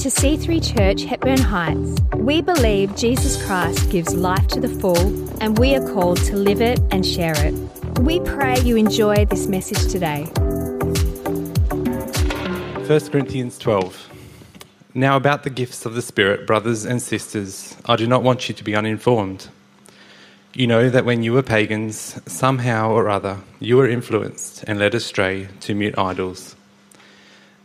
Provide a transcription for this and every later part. to C3 Church Hepburn Heights. We believe Jesus Christ gives life to the full, and we are called to live it and share it. We pray you enjoy this message today. 1 Corinthians 12. Now about the gifts of the Spirit, brothers and sisters, I do not want you to be uninformed. You know that when you were pagans, somehow or other, you were influenced and led astray to mute idols.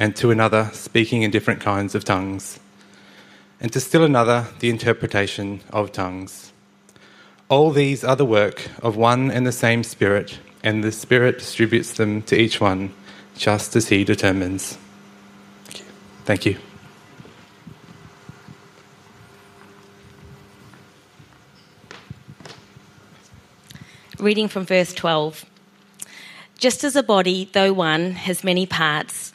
And to another, speaking in different kinds of tongues. And to still another, the interpretation of tongues. All these are the work of one and the same Spirit, and the Spirit distributes them to each one, just as he determines. Thank you. Reading from verse 12. Just as a body, though one, has many parts,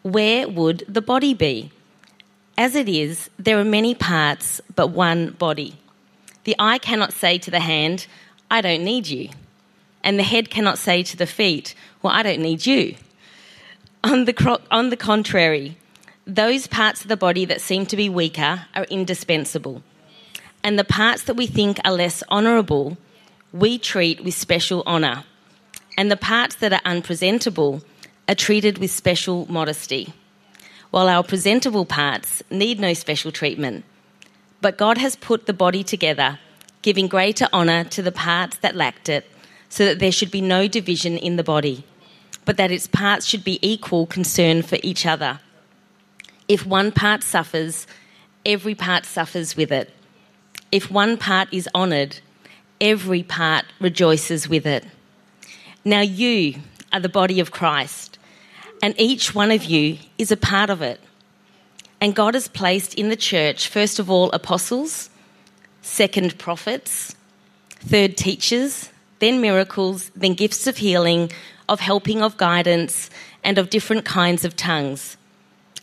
where would the body be? As it is, there are many parts, but one body. The eye cannot say to the hand, I don't need you. And the head cannot say to the feet, well, I don't need you. On the contrary, those parts of the body that seem to be weaker are indispensable. And the parts that we think are less honourable, we treat with special honour. And the parts that are unpresentable are treated with special modesty, while our presentable parts need no special treatment. But God has put the body together, giving greater honour to the parts that lacked it, so that there should be no division in the body, but that its parts should be equal concern for each other. If one part suffers, every part suffers with it. If one part is honoured, every part rejoices with it. Now you are the body of Christ, and each one of you is a part of it. And God has placed in the church, first of all, apostles, second prophets, third teachers, then miracles, then gifts of healing, of helping, of guidance, and of different kinds of tongues.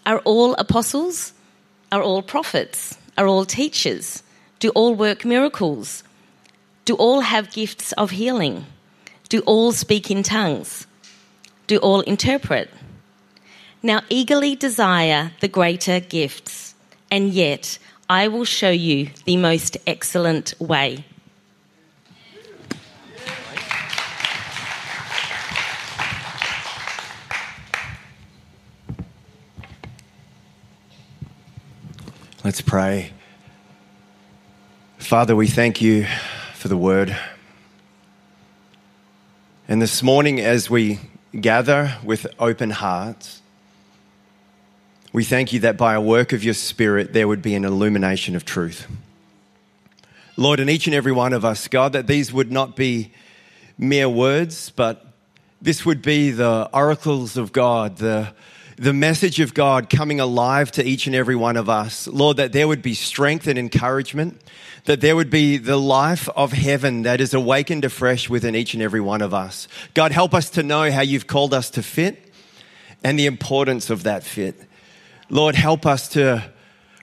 Are all apostles? Are all prophets? Are all teachers? Do all work miracles? Do all have gifts of healing? Do all speak in tongues? Do all interpret? Now eagerly desire the greater gifts, and yet I will show you the most excellent way. Let's pray. Father, we thank you for the word. And this morning, as we gather with open hearts, we thank you that by a work of your Spirit, there would be an illumination of truth. Lord, in each and every one of us, God, that these would not be mere words, but this would be the oracles of God, the message of God coming alive to each and every one of us. Lord, that there would be strength and encouragement, that there would be the life of heaven that is awakened afresh within each and every one of us. God, help us to know how you've called us to fit and the importance of that fit. Lord, help us to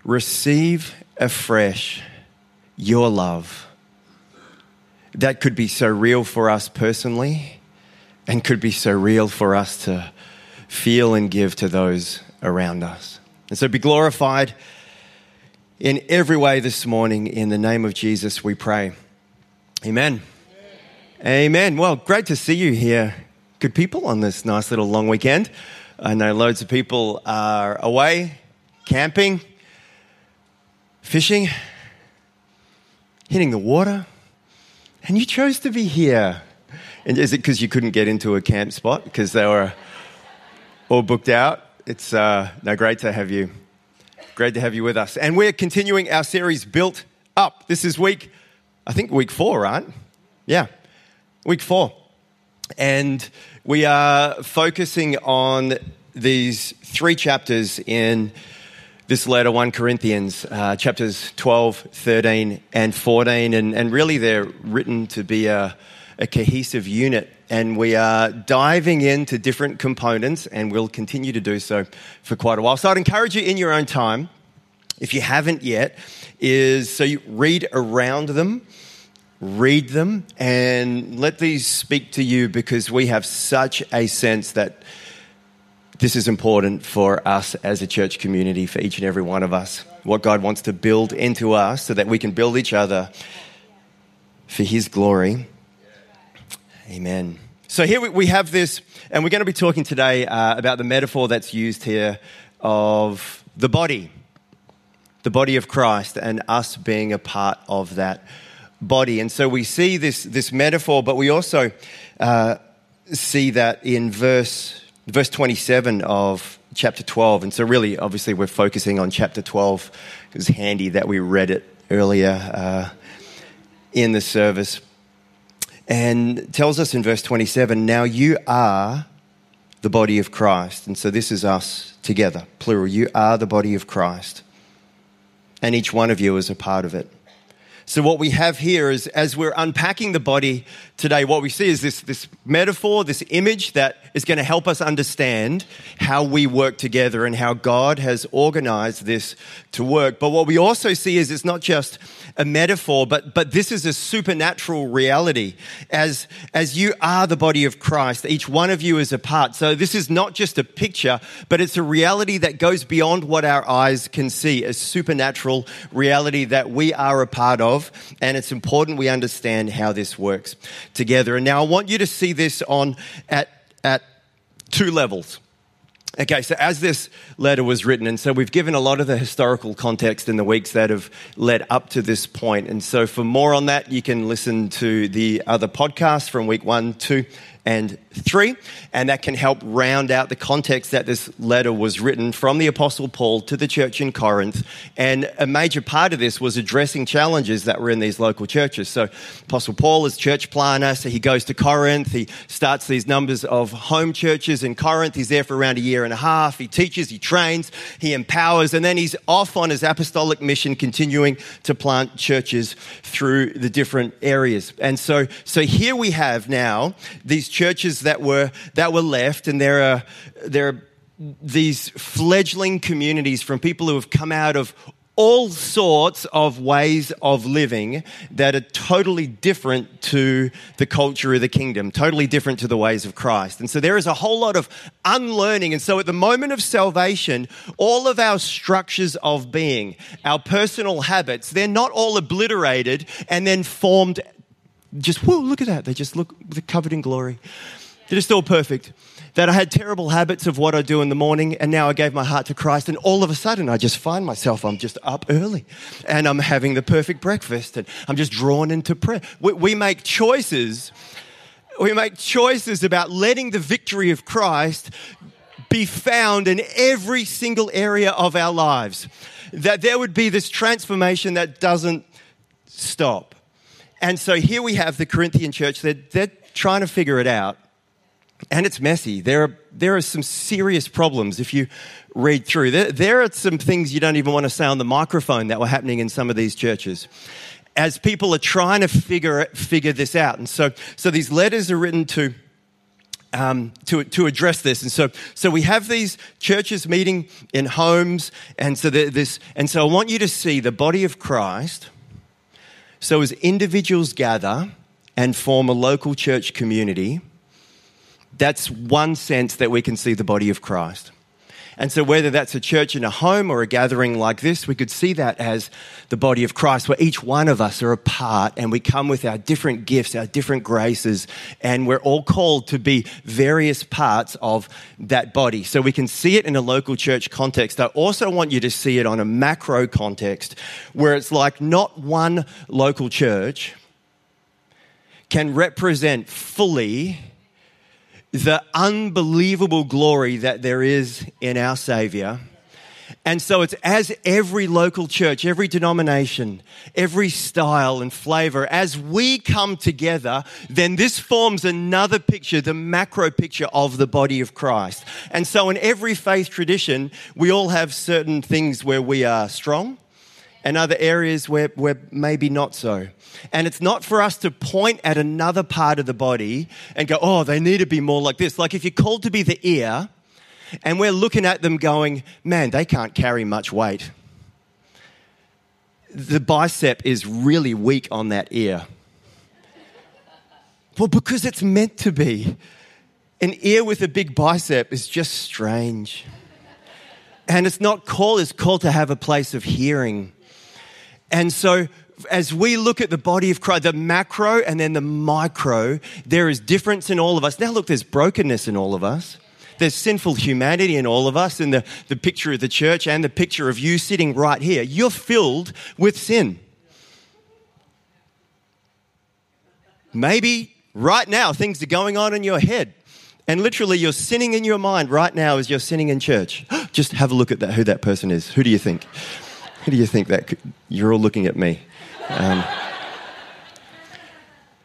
receive afresh your love that could be so real for us personally and could be so real for us to feel and give to those around us. And so be glorified in every way this morning. In the name of Jesus, we pray. Amen. Amen. Well, great to see you here, good people, on this nice little long weekend. I know loads of people are away, camping, fishing, hitting the water, and you chose to be here. And is it because you couldn't get into a camp spot because they were all booked out? It's no, great to have you. Great to have you with us. And we're continuing our series, Built Up. This is week four, right? Yeah, week four. And we are focusing on these three chapters in this letter, 1 Corinthians, chapters 12, 13, and 14. And really they're written to be a cohesive unit. And we are diving into different components, and we'll continue to do so for quite a while. So I'd encourage you in your own time, if you haven't yet, so you read around them, read them, and let these speak to you, because we have such a sense that this is important for us as a church community, for each and every one of us, what God wants to build into us so that we can build each other for his glory. Amen. So here we have this, and we're going to be talking today about the metaphor that's used here of the body of Christ, and us being a part of that body. And so we see this metaphor, but we also see that in verse 27 of chapter 12. And so really, obviously, we're focusing on chapter 12. It was handy that we read it earlier in the service. And tells us in verse 27, now you are the body of Christ. And so this is us together, plural. You are the body of Christ, and each one of you is a part of it. So what we have here is, as we're unpacking the body today, what we see is this metaphor, this image that is going to help us understand how we work together and how God has organized this to work. But what we also see is it's not just a metaphor, but this is a supernatural reality. As you are the body of Christ, each one of you is a part. So this is not just a picture, but it's a reality that goes beyond what our eyes can see, a supernatural reality that we are a part of. And it's important we understand how this works together. And now I want you to see this at two levels. Okay, so as this letter was written, and so we've given a lot of the historical context in the weeks that have led up to this point. And so for more on that, you can listen to the other podcasts from week 1, 2, and 3, and that can help round out the context that this letter was written from the Apostle Paul to the church in Corinth. And a major part of this was addressing challenges that were in these local churches. So Apostle Paul is church planner, so he goes to Corinth, he starts these numbers of home churches in Corinth, he's there for around a year and a half, he teaches, he trains, he empowers, and then he's off on his apostolic mission, continuing to plant churches through the different areas. And so here we have now these churches that were left, and there are these fledgling communities from people who have come out of all sorts of ways of living that are totally different to the culture of the kingdom, totally different to the ways of Christ. And so there is a whole lot of unlearning. And so at the moment of salvation, all of our structures of being, our personal habits, they're not all obliterated and then formed just, whoa, look at that. They just look, they're covered in glory. They're just all perfect. That I had terrible habits of what I do in the morning, and now I gave my heart to Christ, and all of a sudden I just find myself, I'm just up early and I'm having the perfect breakfast and I'm just drawn into prayer. We make choices. We make choices about letting the victory of Christ be found in every single area of our lives. That there would be this transformation that doesn't stop. And so here we have the Corinthian church. They're trying to figure it out. And it's messy. There are some serious problems if you read through. There are some things you don't even want to say on the microphone that were happening in some of these churches, as people are trying to figure this out. And so these letters are written to address this. And so we have these churches meeting in homes. And so I want you to see the body of Christ. So as individuals gather and form a local church community, that's one sense that we can see the body of Christ. And so whether that's a church in a home or a gathering like this, we could see that as the body of Christ, where each one of us are a part and we come with our different gifts, our different graces, and we're all called to be various parts of that body. So we can see it in a local church context. I also want you to see it on a macro context, where it's like not one local church can represent fully the unbelievable glory that there is in our Savior. And so it's as every local church, every denomination, every style and flavor, as we come together, then this forms another picture, the macro picture of the body of Christ. And so in every faith tradition, we all have certain things where we are strong, and other areas where maybe not so. And it's not for us to point at another part of the body and go, oh, they need to be more like this. Like if you're called to be the ear and we're looking at them going, man, they can't carry much weight. The bicep is really weak on that ear. Well, because it's meant to be. An ear with a big bicep is just strange. And it's called to have a place of hearing. And so as we look at the body of Christ, the macro and then the micro, there is difference in all of us. Now look, there's brokenness in all of us. There's sinful humanity in all of us, in the picture of the church and the picture of you sitting right here. You're filled with sin. Maybe right now things are going on in your head and literally you're sinning in your mind right now as you're sinning in church. Just have a look at that, who that person is. Who do you think? Who do you think that could? You're all looking at me.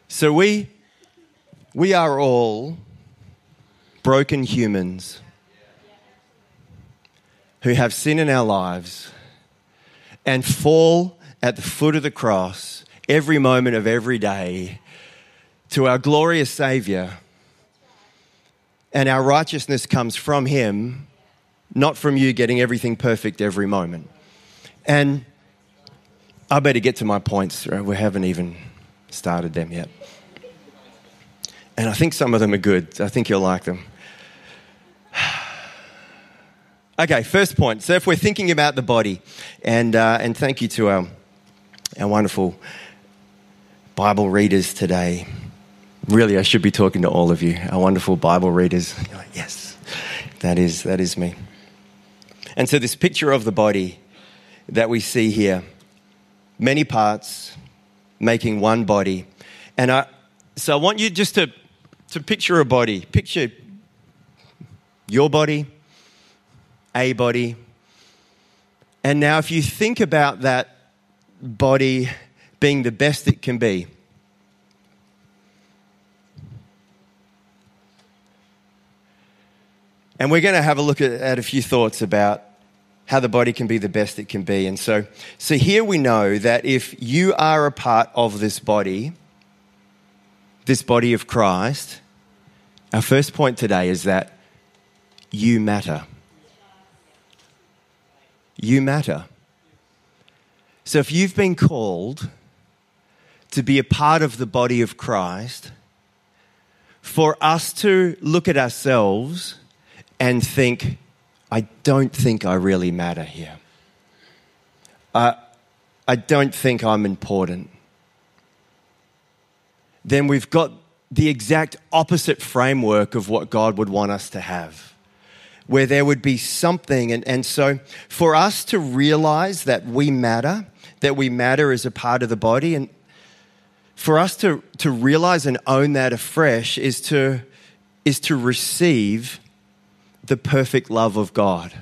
So we are all broken humans who have sin in our lives and fall at the foot of the cross every moment of every day to our glorious Savior. And our righteousness comes from Him, not from you getting everything perfect every moment. And I better get to my points. Right? We haven't even started them yet. And I think some of them are good. I think you'll like them. Okay, first point. So if we're thinking about the body, and thank you to our wonderful Bible readers today. Really, I should be talking to all of you, our wonderful Bible readers. You're like, yes, that is me. And so this picture of the body that we see here, many parts making one body. And I want you just to picture a body. Picture your body, a body. And now if you think about that body being the best it can be, and we're going to have a look at a few thoughts about how the body can be the best it can be. And so here we know that if you are a part of this body of Christ, our first point today is that you matter. You matter. So if you've been called to be a part of the body of Christ, for us to look at ourselves and think, I don't think I really matter here. I don't think I'm important. Then we've got the exact opposite framework of what God would want us to have, where there would be something. And so for us to realize that we matter as a part of the body, and for us to realize and own that afresh is to receive the perfect love of God.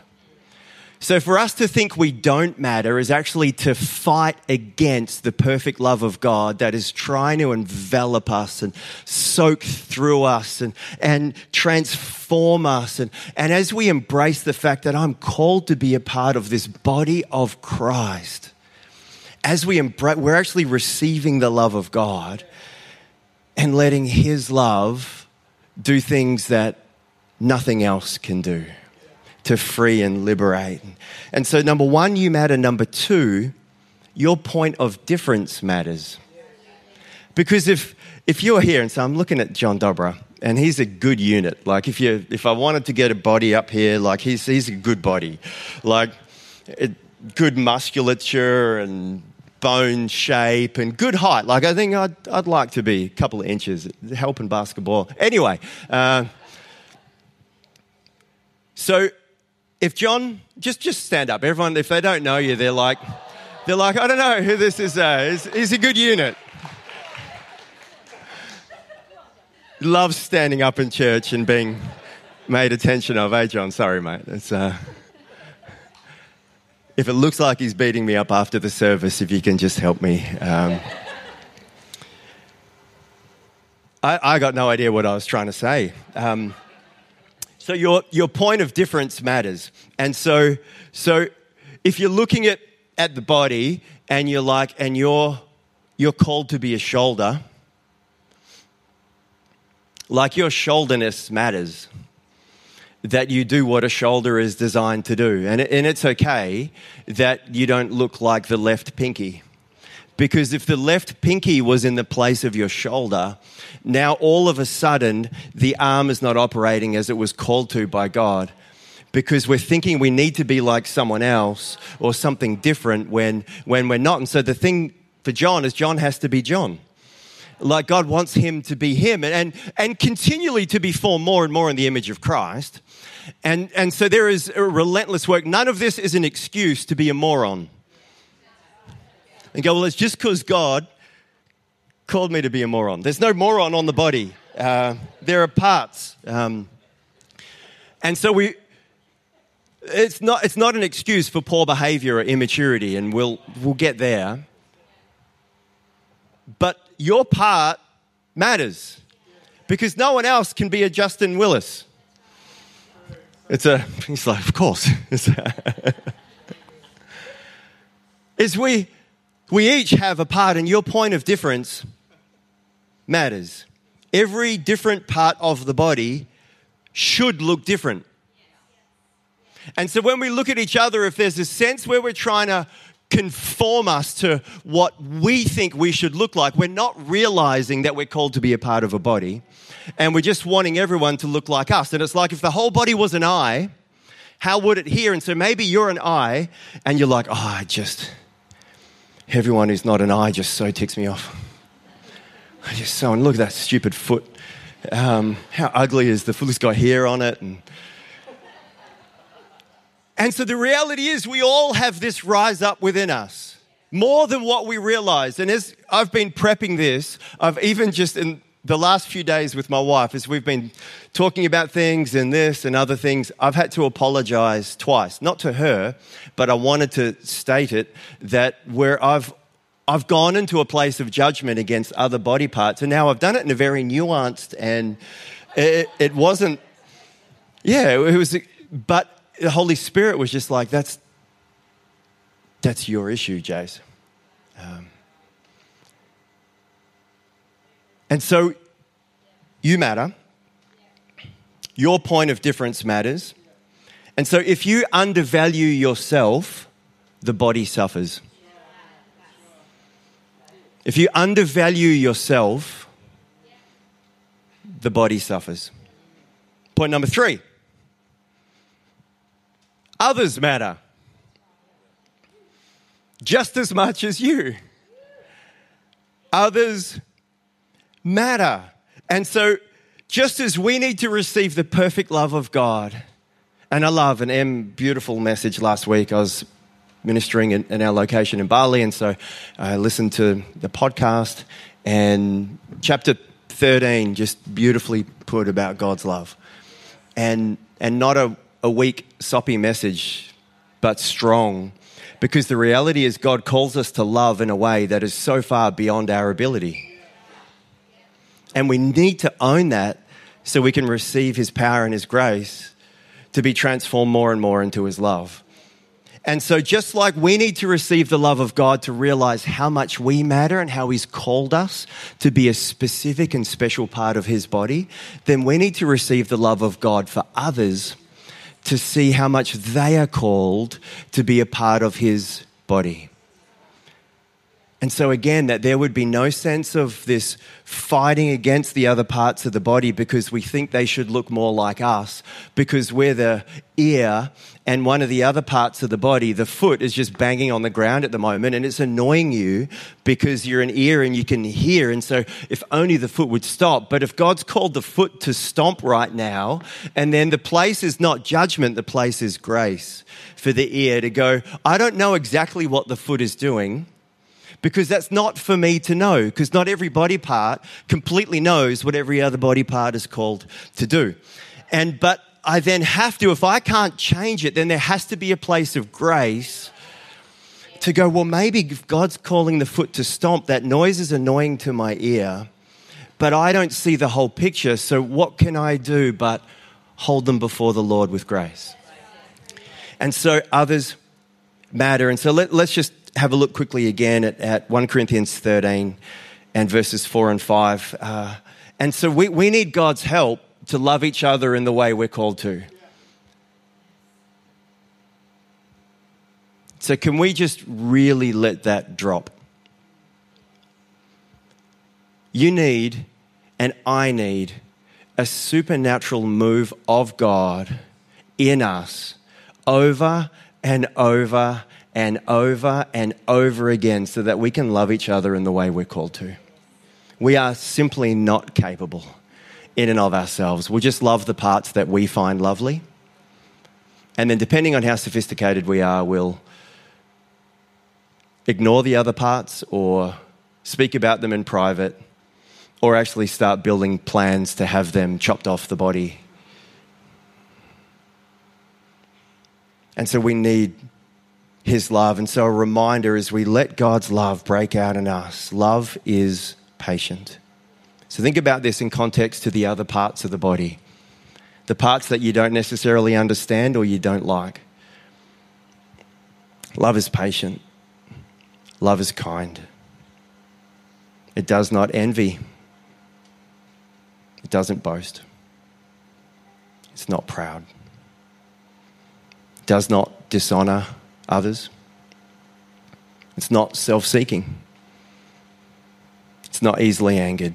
So for us to think we don't matter is actually to fight against the perfect love of God that is trying to envelop us and soak through us and transform us. And as we embrace the fact that I'm called to be a part of this body of Christ, as we embrace, we're actually receiving the love of God and letting His love do things that nothing else can do, to free and liberate. And so, number one, you matter. Number two, your point of difference matters. Because if you're here, and so I'm looking at John Dobra, and he's a good unit. Like if I wanted to get a body up here, like he's a good body, like good musculature and bone shape and good height. Like I think I'd like to be a couple of inches, helping basketball. Anyway, so if John, just stand up. Everyone, if they don't know you, they're like, I don't know who this is. He's a good unit. Loves standing up in church and being made attention of. Hey, John, sorry, mate. It's if it looks like he's beating me up after the service, if you can just help me. I got no idea what I was trying to say. So your point of difference matters. And so if you're looking at the body and you're like, and you're called to be a shoulder, like your shoulderness matters, that you do what a shoulder is designed to do. And it's okay that you don't look like the left pinky. Because if the left pinky was in the place of your shoulder, now all of a sudden the arm is not operating as it was called to by God, because we're thinking we need to be like someone else or something different when we're not. And so the thing for John is John has to be John. Like God wants him to be him and continually to be formed more and more in the image of Christ. And so there is a relentless work. None of this is an excuse to be a moron. And go, well, it's just because God called me to be a moron. There's no moron on the body. There are parts. And so it's not an excuse for poor behavior or immaturity, and we'll get there. But your part matters, because no one else can be a Justin Willis. He's like, of course. We each have a part, and your point of difference matters. Every different part of the body should look different. And so when we look at each other, if there's a sense where we're trying to conform us to what we think we should look like, we're not realizing that we're called to be a part of a body, and we're just wanting everyone to look like us. And it's like if the whole body was an eye, how would it hear? And so maybe you're an eye, and you're like, everyone who's not an eye just so ticks me off. And look at that stupid foot. How ugly is the foot? It's got hair on it. And so the reality is we all have this rise up within us, more than what we realize. And as I've been prepping this, I've even just in the last few days with my wife, as we've been talking about things and this and other things, I've had to apologize twice. Not to her, but I wanted to state it, that where I've gone into a place of judgment against other body parts, and now I've done it in a very nuanced, and but the Holy Spirit was just like, that's your issue, Jace. And so you matter. Your point of difference matters. And so if you undervalue yourself, the body suffers. If you undervalue yourself, the body suffers. Point number three. Others matter just as much as you. Others matter. And so just as we need to receive the perfect love of God, and I love an beautiful message last week. I was ministering in our location in Bali, and so I listened to the podcast, and chapter 13 just beautifully put about God's love, and not a weak, soppy message but strong. Because the reality is God calls us to love in a way that is so far beyond our ability. And we need to own that so we can receive his power and his grace to be transformed more and more into his love. And so just like we need to receive the love of God to realize how much we matter and how he's called us to be a specific and special part of his body, then we need to receive the love of God for others to see how much they are called to be a part of his body. And so again, that there would be no sense of this fighting against the other parts of the body because we think they should look more like us because we're the ear and one of the other parts of the body, the foot, is just banging on the ground at the moment and it's annoying you because you're an ear and you can hear. And so if only the foot would stop. But if God's called the foot to stomp right now, and then the place is not judgment, the place is grace for the ear to go, I don't know exactly what the foot is doing, because that's not for me to know, because not every body part completely knows what every other body part is called to do. But I then have to, if I can't change it, then there has to be a place of grace to go, well, maybe if God's calling the foot to stomp, that noise is annoying to my ear, but I don't see the whole picture, so what can I do but hold them before the Lord with grace? And so others matter. And so let's just have a look quickly again at 1 Corinthians 13 and verses 4 and 5. And so we need God's help to love each other in the way we're called to. So can we just really let that drop? You need, and I need, a supernatural move of God in us over and over and over and over again so that we can love each other in the way we're called to. We are simply not capable in and of ourselves. We'll just love the parts that we find lovely. And then depending on how sophisticated we are, we'll ignore the other parts or speak about them in private or actually start building plans to have them chopped off the body. And so we need his love. And so a reminder as we let God's love break out in us, love is patient. So think about this in context to the other parts of the body, the parts that you don't necessarily understand or you don't like. Love is patient. Love is kind. It does not envy. It doesn't boast. It's not proud. It does not dishonor others. It's not self-seeking. It's not easily angered.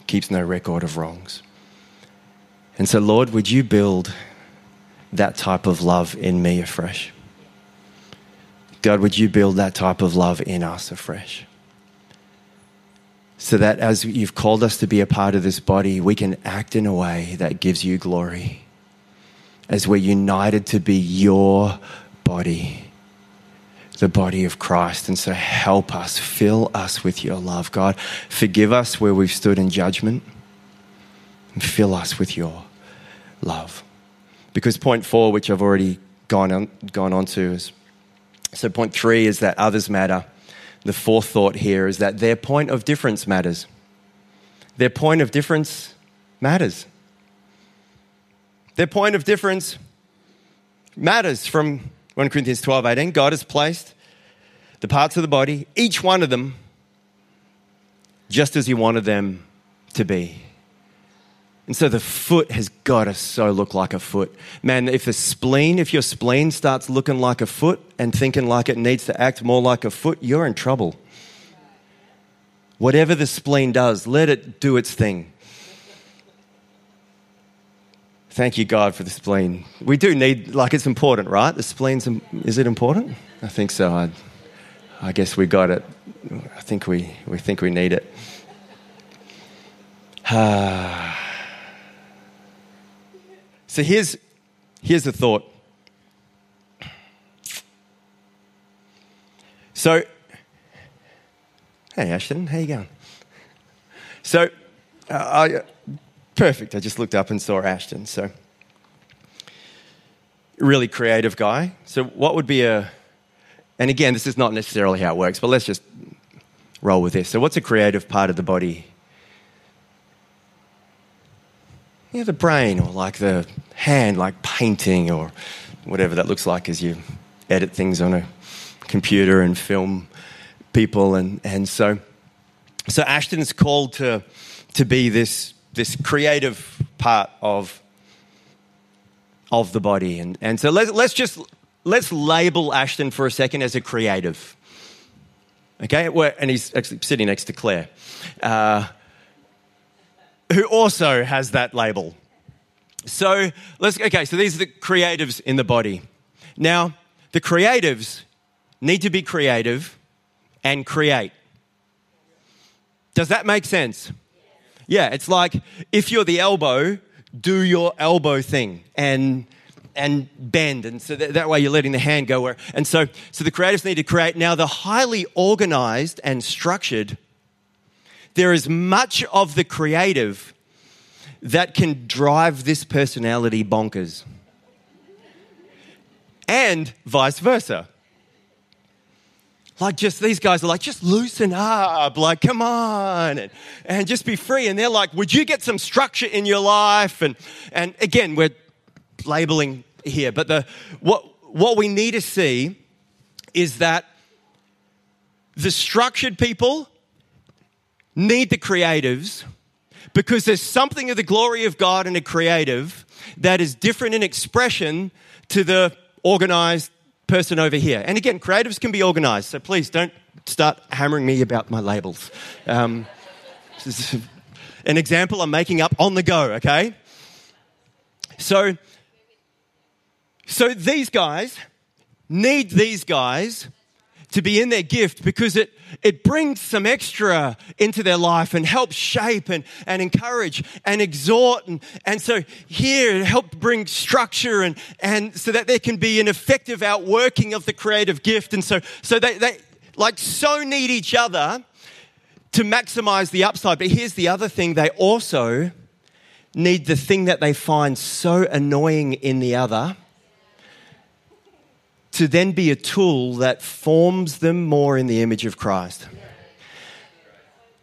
It keeps no record of wrongs. And so, Lord, would you build that type of love in me afresh? God, would you build that type of love in us afresh? So that as you've called us to be a part of this body, we can act in a way that gives you glory as we're united to be your body, the body of Christ. And so help us, fill us with your love. God, forgive us where we've stood in judgment and fill us with your love. Because point 4, which I've already gone on to, is, so point 3 is that others matter. The fourth thought here is that their point of difference matters. Their point of difference matters. Their point of difference matters. From 1 Corinthians 12:18, God has placed the parts of the body, each one of them, just as he wanted them to be. And so the foot has got to so look like a foot. Man, if your spleen starts looking like a foot and thinking like it needs to act more like a foot, you're in trouble. Whatever the spleen does, let it do its thing. Thank you, God, for the spleen. We do need, it's important, right? The spleen's, is it important? I think so. I guess we got it. I think we think we need it. So here's the thought. So, hey, Ashton, how you going? So, Perfect. I just looked up and saw Ashton. So, really creative guy. So what would be a... And again, this is not necessarily how it works, but let's just roll with this. So what's a creative part of the body? You know, the brain, or like the hand, like painting or whatever that looks like as you edit things on a computer and film people. And so Ashton's called to be this creative part of the body. And so let's label Ashton for a second as a creative. Okay? And he's actually sitting next to Claire, who also has that label. So so these are the creatives in the body. Now, the creatives need to be creative and create. Does that make sense? Yeah, it's like if you're the elbow, do your elbow thing and bend. And so that way you're letting the hand go where. And so the creatives need to create. Now, the highly organized and structured, there is much of the creative that can drive this personality bonkers. And vice versa. Like, just these guys are like, just loosen up, like, come on, and just be free. And they're like, would you get some structure in your life? And again, we're labeling here, but what we need to see is that the structured people need the creatives, because there's something of the glory of God in a creative that is different in expression to the organized person over here. And again, creatives can be organized, so please don't start hammering me about my labels. This is an example I'm making up on the go, okay? So these guys need these guys to be in their gift, because it brings some extra into their life and helps shape and encourage and exhort. And so here it helped bring structure and so that there can be an effective outworking of the creative gift. And so they like so need each other to maximize the upside. But here's the other thing. They also need the thing that they find so annoying in the other to then be a tool that forms them more in the image of Christ.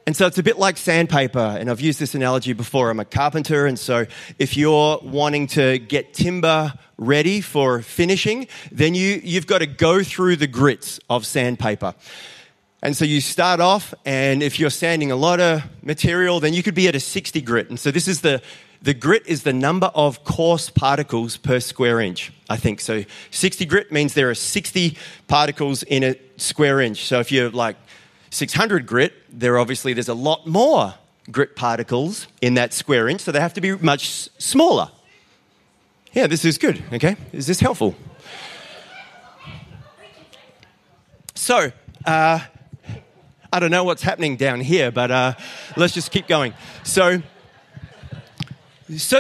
And so it's a bit like sandpaper, and I've used this analogy before. I'm a carpenter, and so if you're wanting to get timber ready for finishing, then you've got to go through the grits of sandpaper. And so you start off, and if you're sanding a lot of material, then you could be at a 60 grit. And so this is the grit is the number of coarse particles per square inch, I think. So 60 grit means there are 60 particles in a square inch. So if you're like 600 grit, there's a lot more grit particles in that square inch, so they have to be much smaller. Yeah, this is good, okay? Is this helpful? So, I don't know what's happening down here, but let's just keep going. So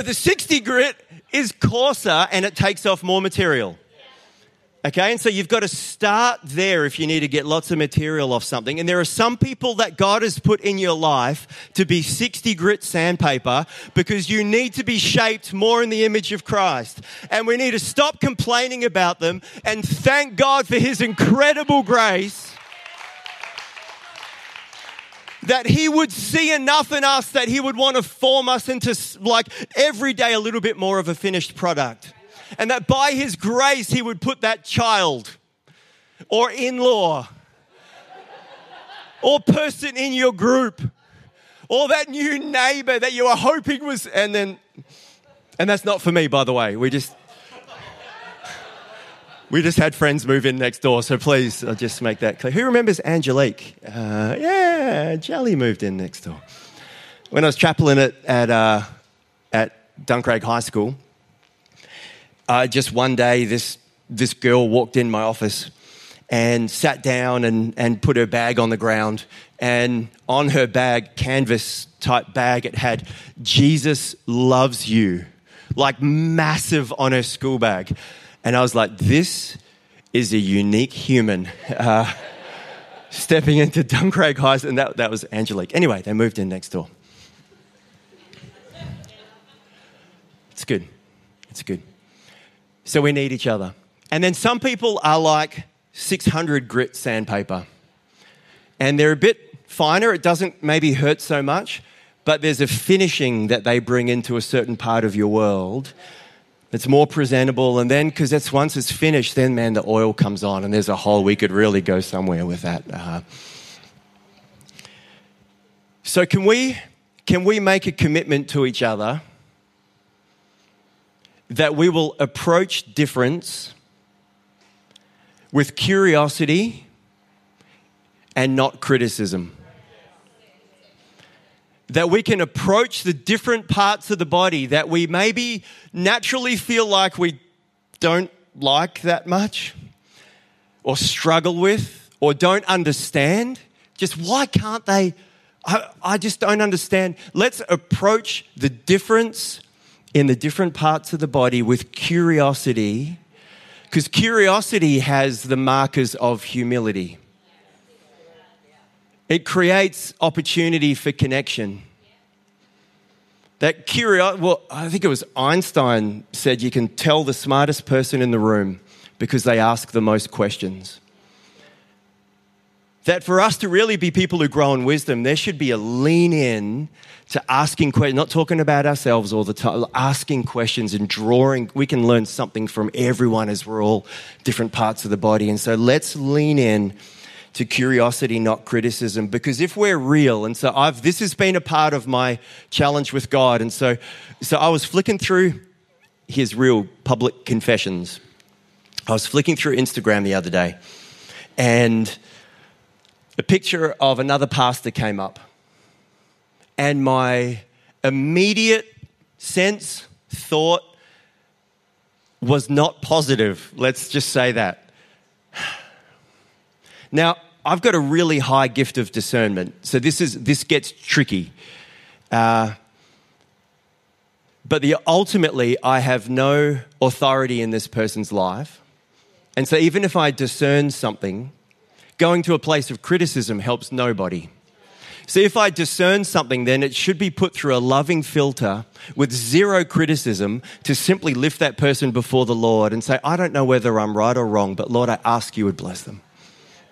the 60 grit is coarser and it takes off more material. Okay, and so you've got to start there if you need to get lots of material off something. And there are some people that God has put in your life to be 60 grit sandpaper, because you need to be shaped more in the image of Christ. And we need to stop complaining about them and thank God for His incredible grace, that He would see enough in us that He would want to form us into, like, every day a little bit more of a finished product. And that by His grace, He would put that child or in-law or person in your group or that new neighbor that you were hoping was, and that's not for me, by the way. We just had friends move in next door, so please, I'll just make that clear. Who remembers Angelique? Yeah, Jelly moved in next door. When I was chaplain at Dunkrag High School, just one day this girl walked in my office and sat down and put her bag on the ground. And on her bag, canvas-type bag, it had, "Jesus loves you," like massive on her school bag. And I was like, this is a unique human stepping into Dunkrag High School. And that was Angelique. Anyway, they moved in next door. It's good. So we need each other. And then some people are like 600 grit sandpaper. And they're a bit finer. It doesn't maybe hurt so much, but there's a finishing that they bring into a certain part of your world that's more presentable. And then, because that's once it's finished, then, man, the oil comes on and there's a hole. We could really go somewhere with that. So can we make a commitment to each other that we will approach difference with curiosity and not criticism? That we can approach the different parts of the body that we maybe naturally feel like we don't like that much or struggle with or don't understand. Just why can't they? I just don't understand. Let's approach the difference in the different parts of the body with curiosity, because curiosity has the markers of humility. It creates opportunity for connection. That curiosity, well, I think it was Einstein said you can tell the smartest person in the room because they ask the most questions. That for us to really be people who grow in wisdom, there should be a lean in to asking questions, not talking about ourselves all the time, asking questions and drawing. We can learn something from everyone as we're all different parts of the body. And so let's lean in to curiosity, not criticism, because if we're real, and so this has been a part of my challenge with God. And so I was flicking through his real public confessions. I was flicking through Instagram the other day and a picture of another pastor came up, and my immediate sense, thought, was not positive. Let's just say that. Now, I've got a really high gift of discernment, so this gets tricky. But ultimately, I have no authority in this person's life, and so even if I discern something, going to a place of criticism helps nobody. So if I discern something, then it should be put through a loving filter with zero criticism to simply lift that person before the Lord and say, I don't know whether I'm right or wrong, but Lord, I ask you would bless them.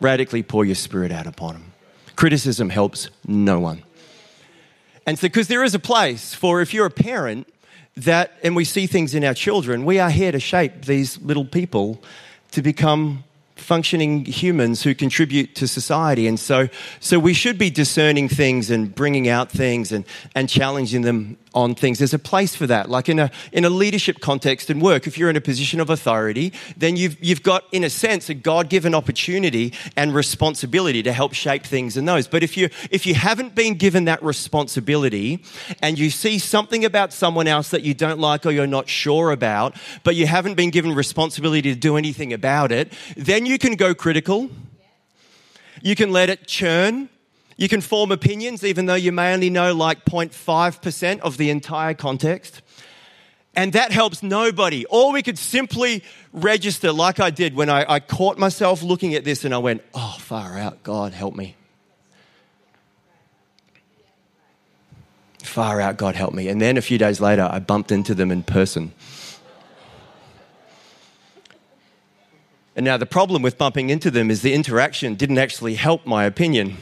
Radically pour your spirit out upon them. Criticism helps no one. And so, because there is a place for, if you're a parent, that, and we see things in our children, we are here to shape these little people to become functioning humans who contribute to society. And so we should be discerning things and bringing out things and challenging them on things. There's a place for that, like in a leadership context and work. If you're in a position of authority, then you've got, in a sense, a God-given opportunity and responsibility to help shape things in those. But if you haven't been given that responsibility and you see something about someone else that you don't like or you're not sure about, but you haven't been given responsibility to do anything about it, then you can go critical. You can let it churn. You can form opinions, even though you may only know like 0.5% of the entire context. And that helps nobody. Or we could simply register, like I did when I caught myself looking at this and I went, oh, far out, God, help me. Far out, God, help me. And then a few days later, I bumped into them in person. And now the problem with bumping into them is the interaction didn't actually help my opinion.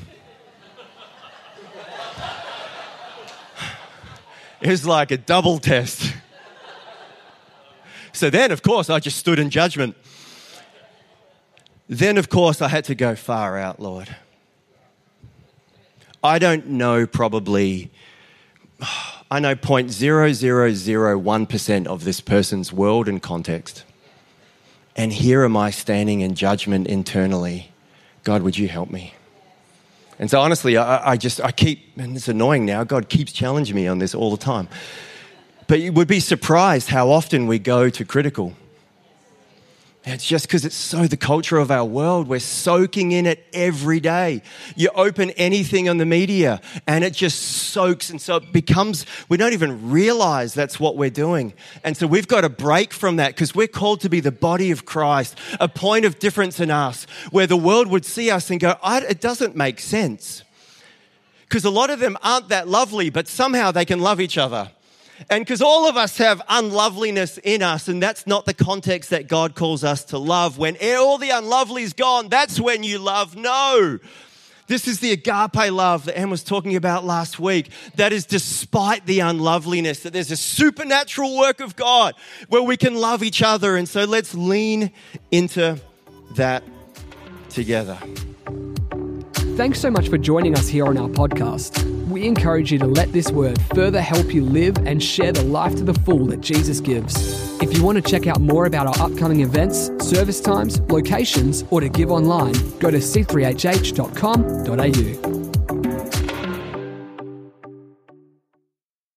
It was like a double test. So then, of course, I just stood in judgment. Then, of course, I had to go far out, Lord. I don't know probably, I know 0.0001% of this person's world and context. And here am I standing in judgment internally. God, would you help me? And so honestly, I keep, and it's annoying now, God keeps challenging me on this all the time. But you would be surprised how often we go to critical. It's just because it's so the culture of our world. We're soaking in it every day. You open anything on the media and it just soaks. And so it becomes, we don't even realize that's what we're doing. And so we've got to break from that, because we're called to be the body of Christ, a point of difference in us where the world would see us and go, it doesn't make sense. Because a lot of them aren't that lovely, but somehow they can love each other. And because all of us have unloveliness in us, and that's not the context that God calls us to love. When all the unlovely's gone, that's when you love. No. This is the agape love that Em was talking about last week. That is despite the unloveliness, that there's a supernatural work of God where we can love each other. And so let's lean into that together. Thanks so much for joining us here on our podcast. We encourage you to let this word further help you live and share the life to the full that Jesus gives. If you want to check out more about our upcoming events, service times, locations, or to give online, go to c3hh.com.au.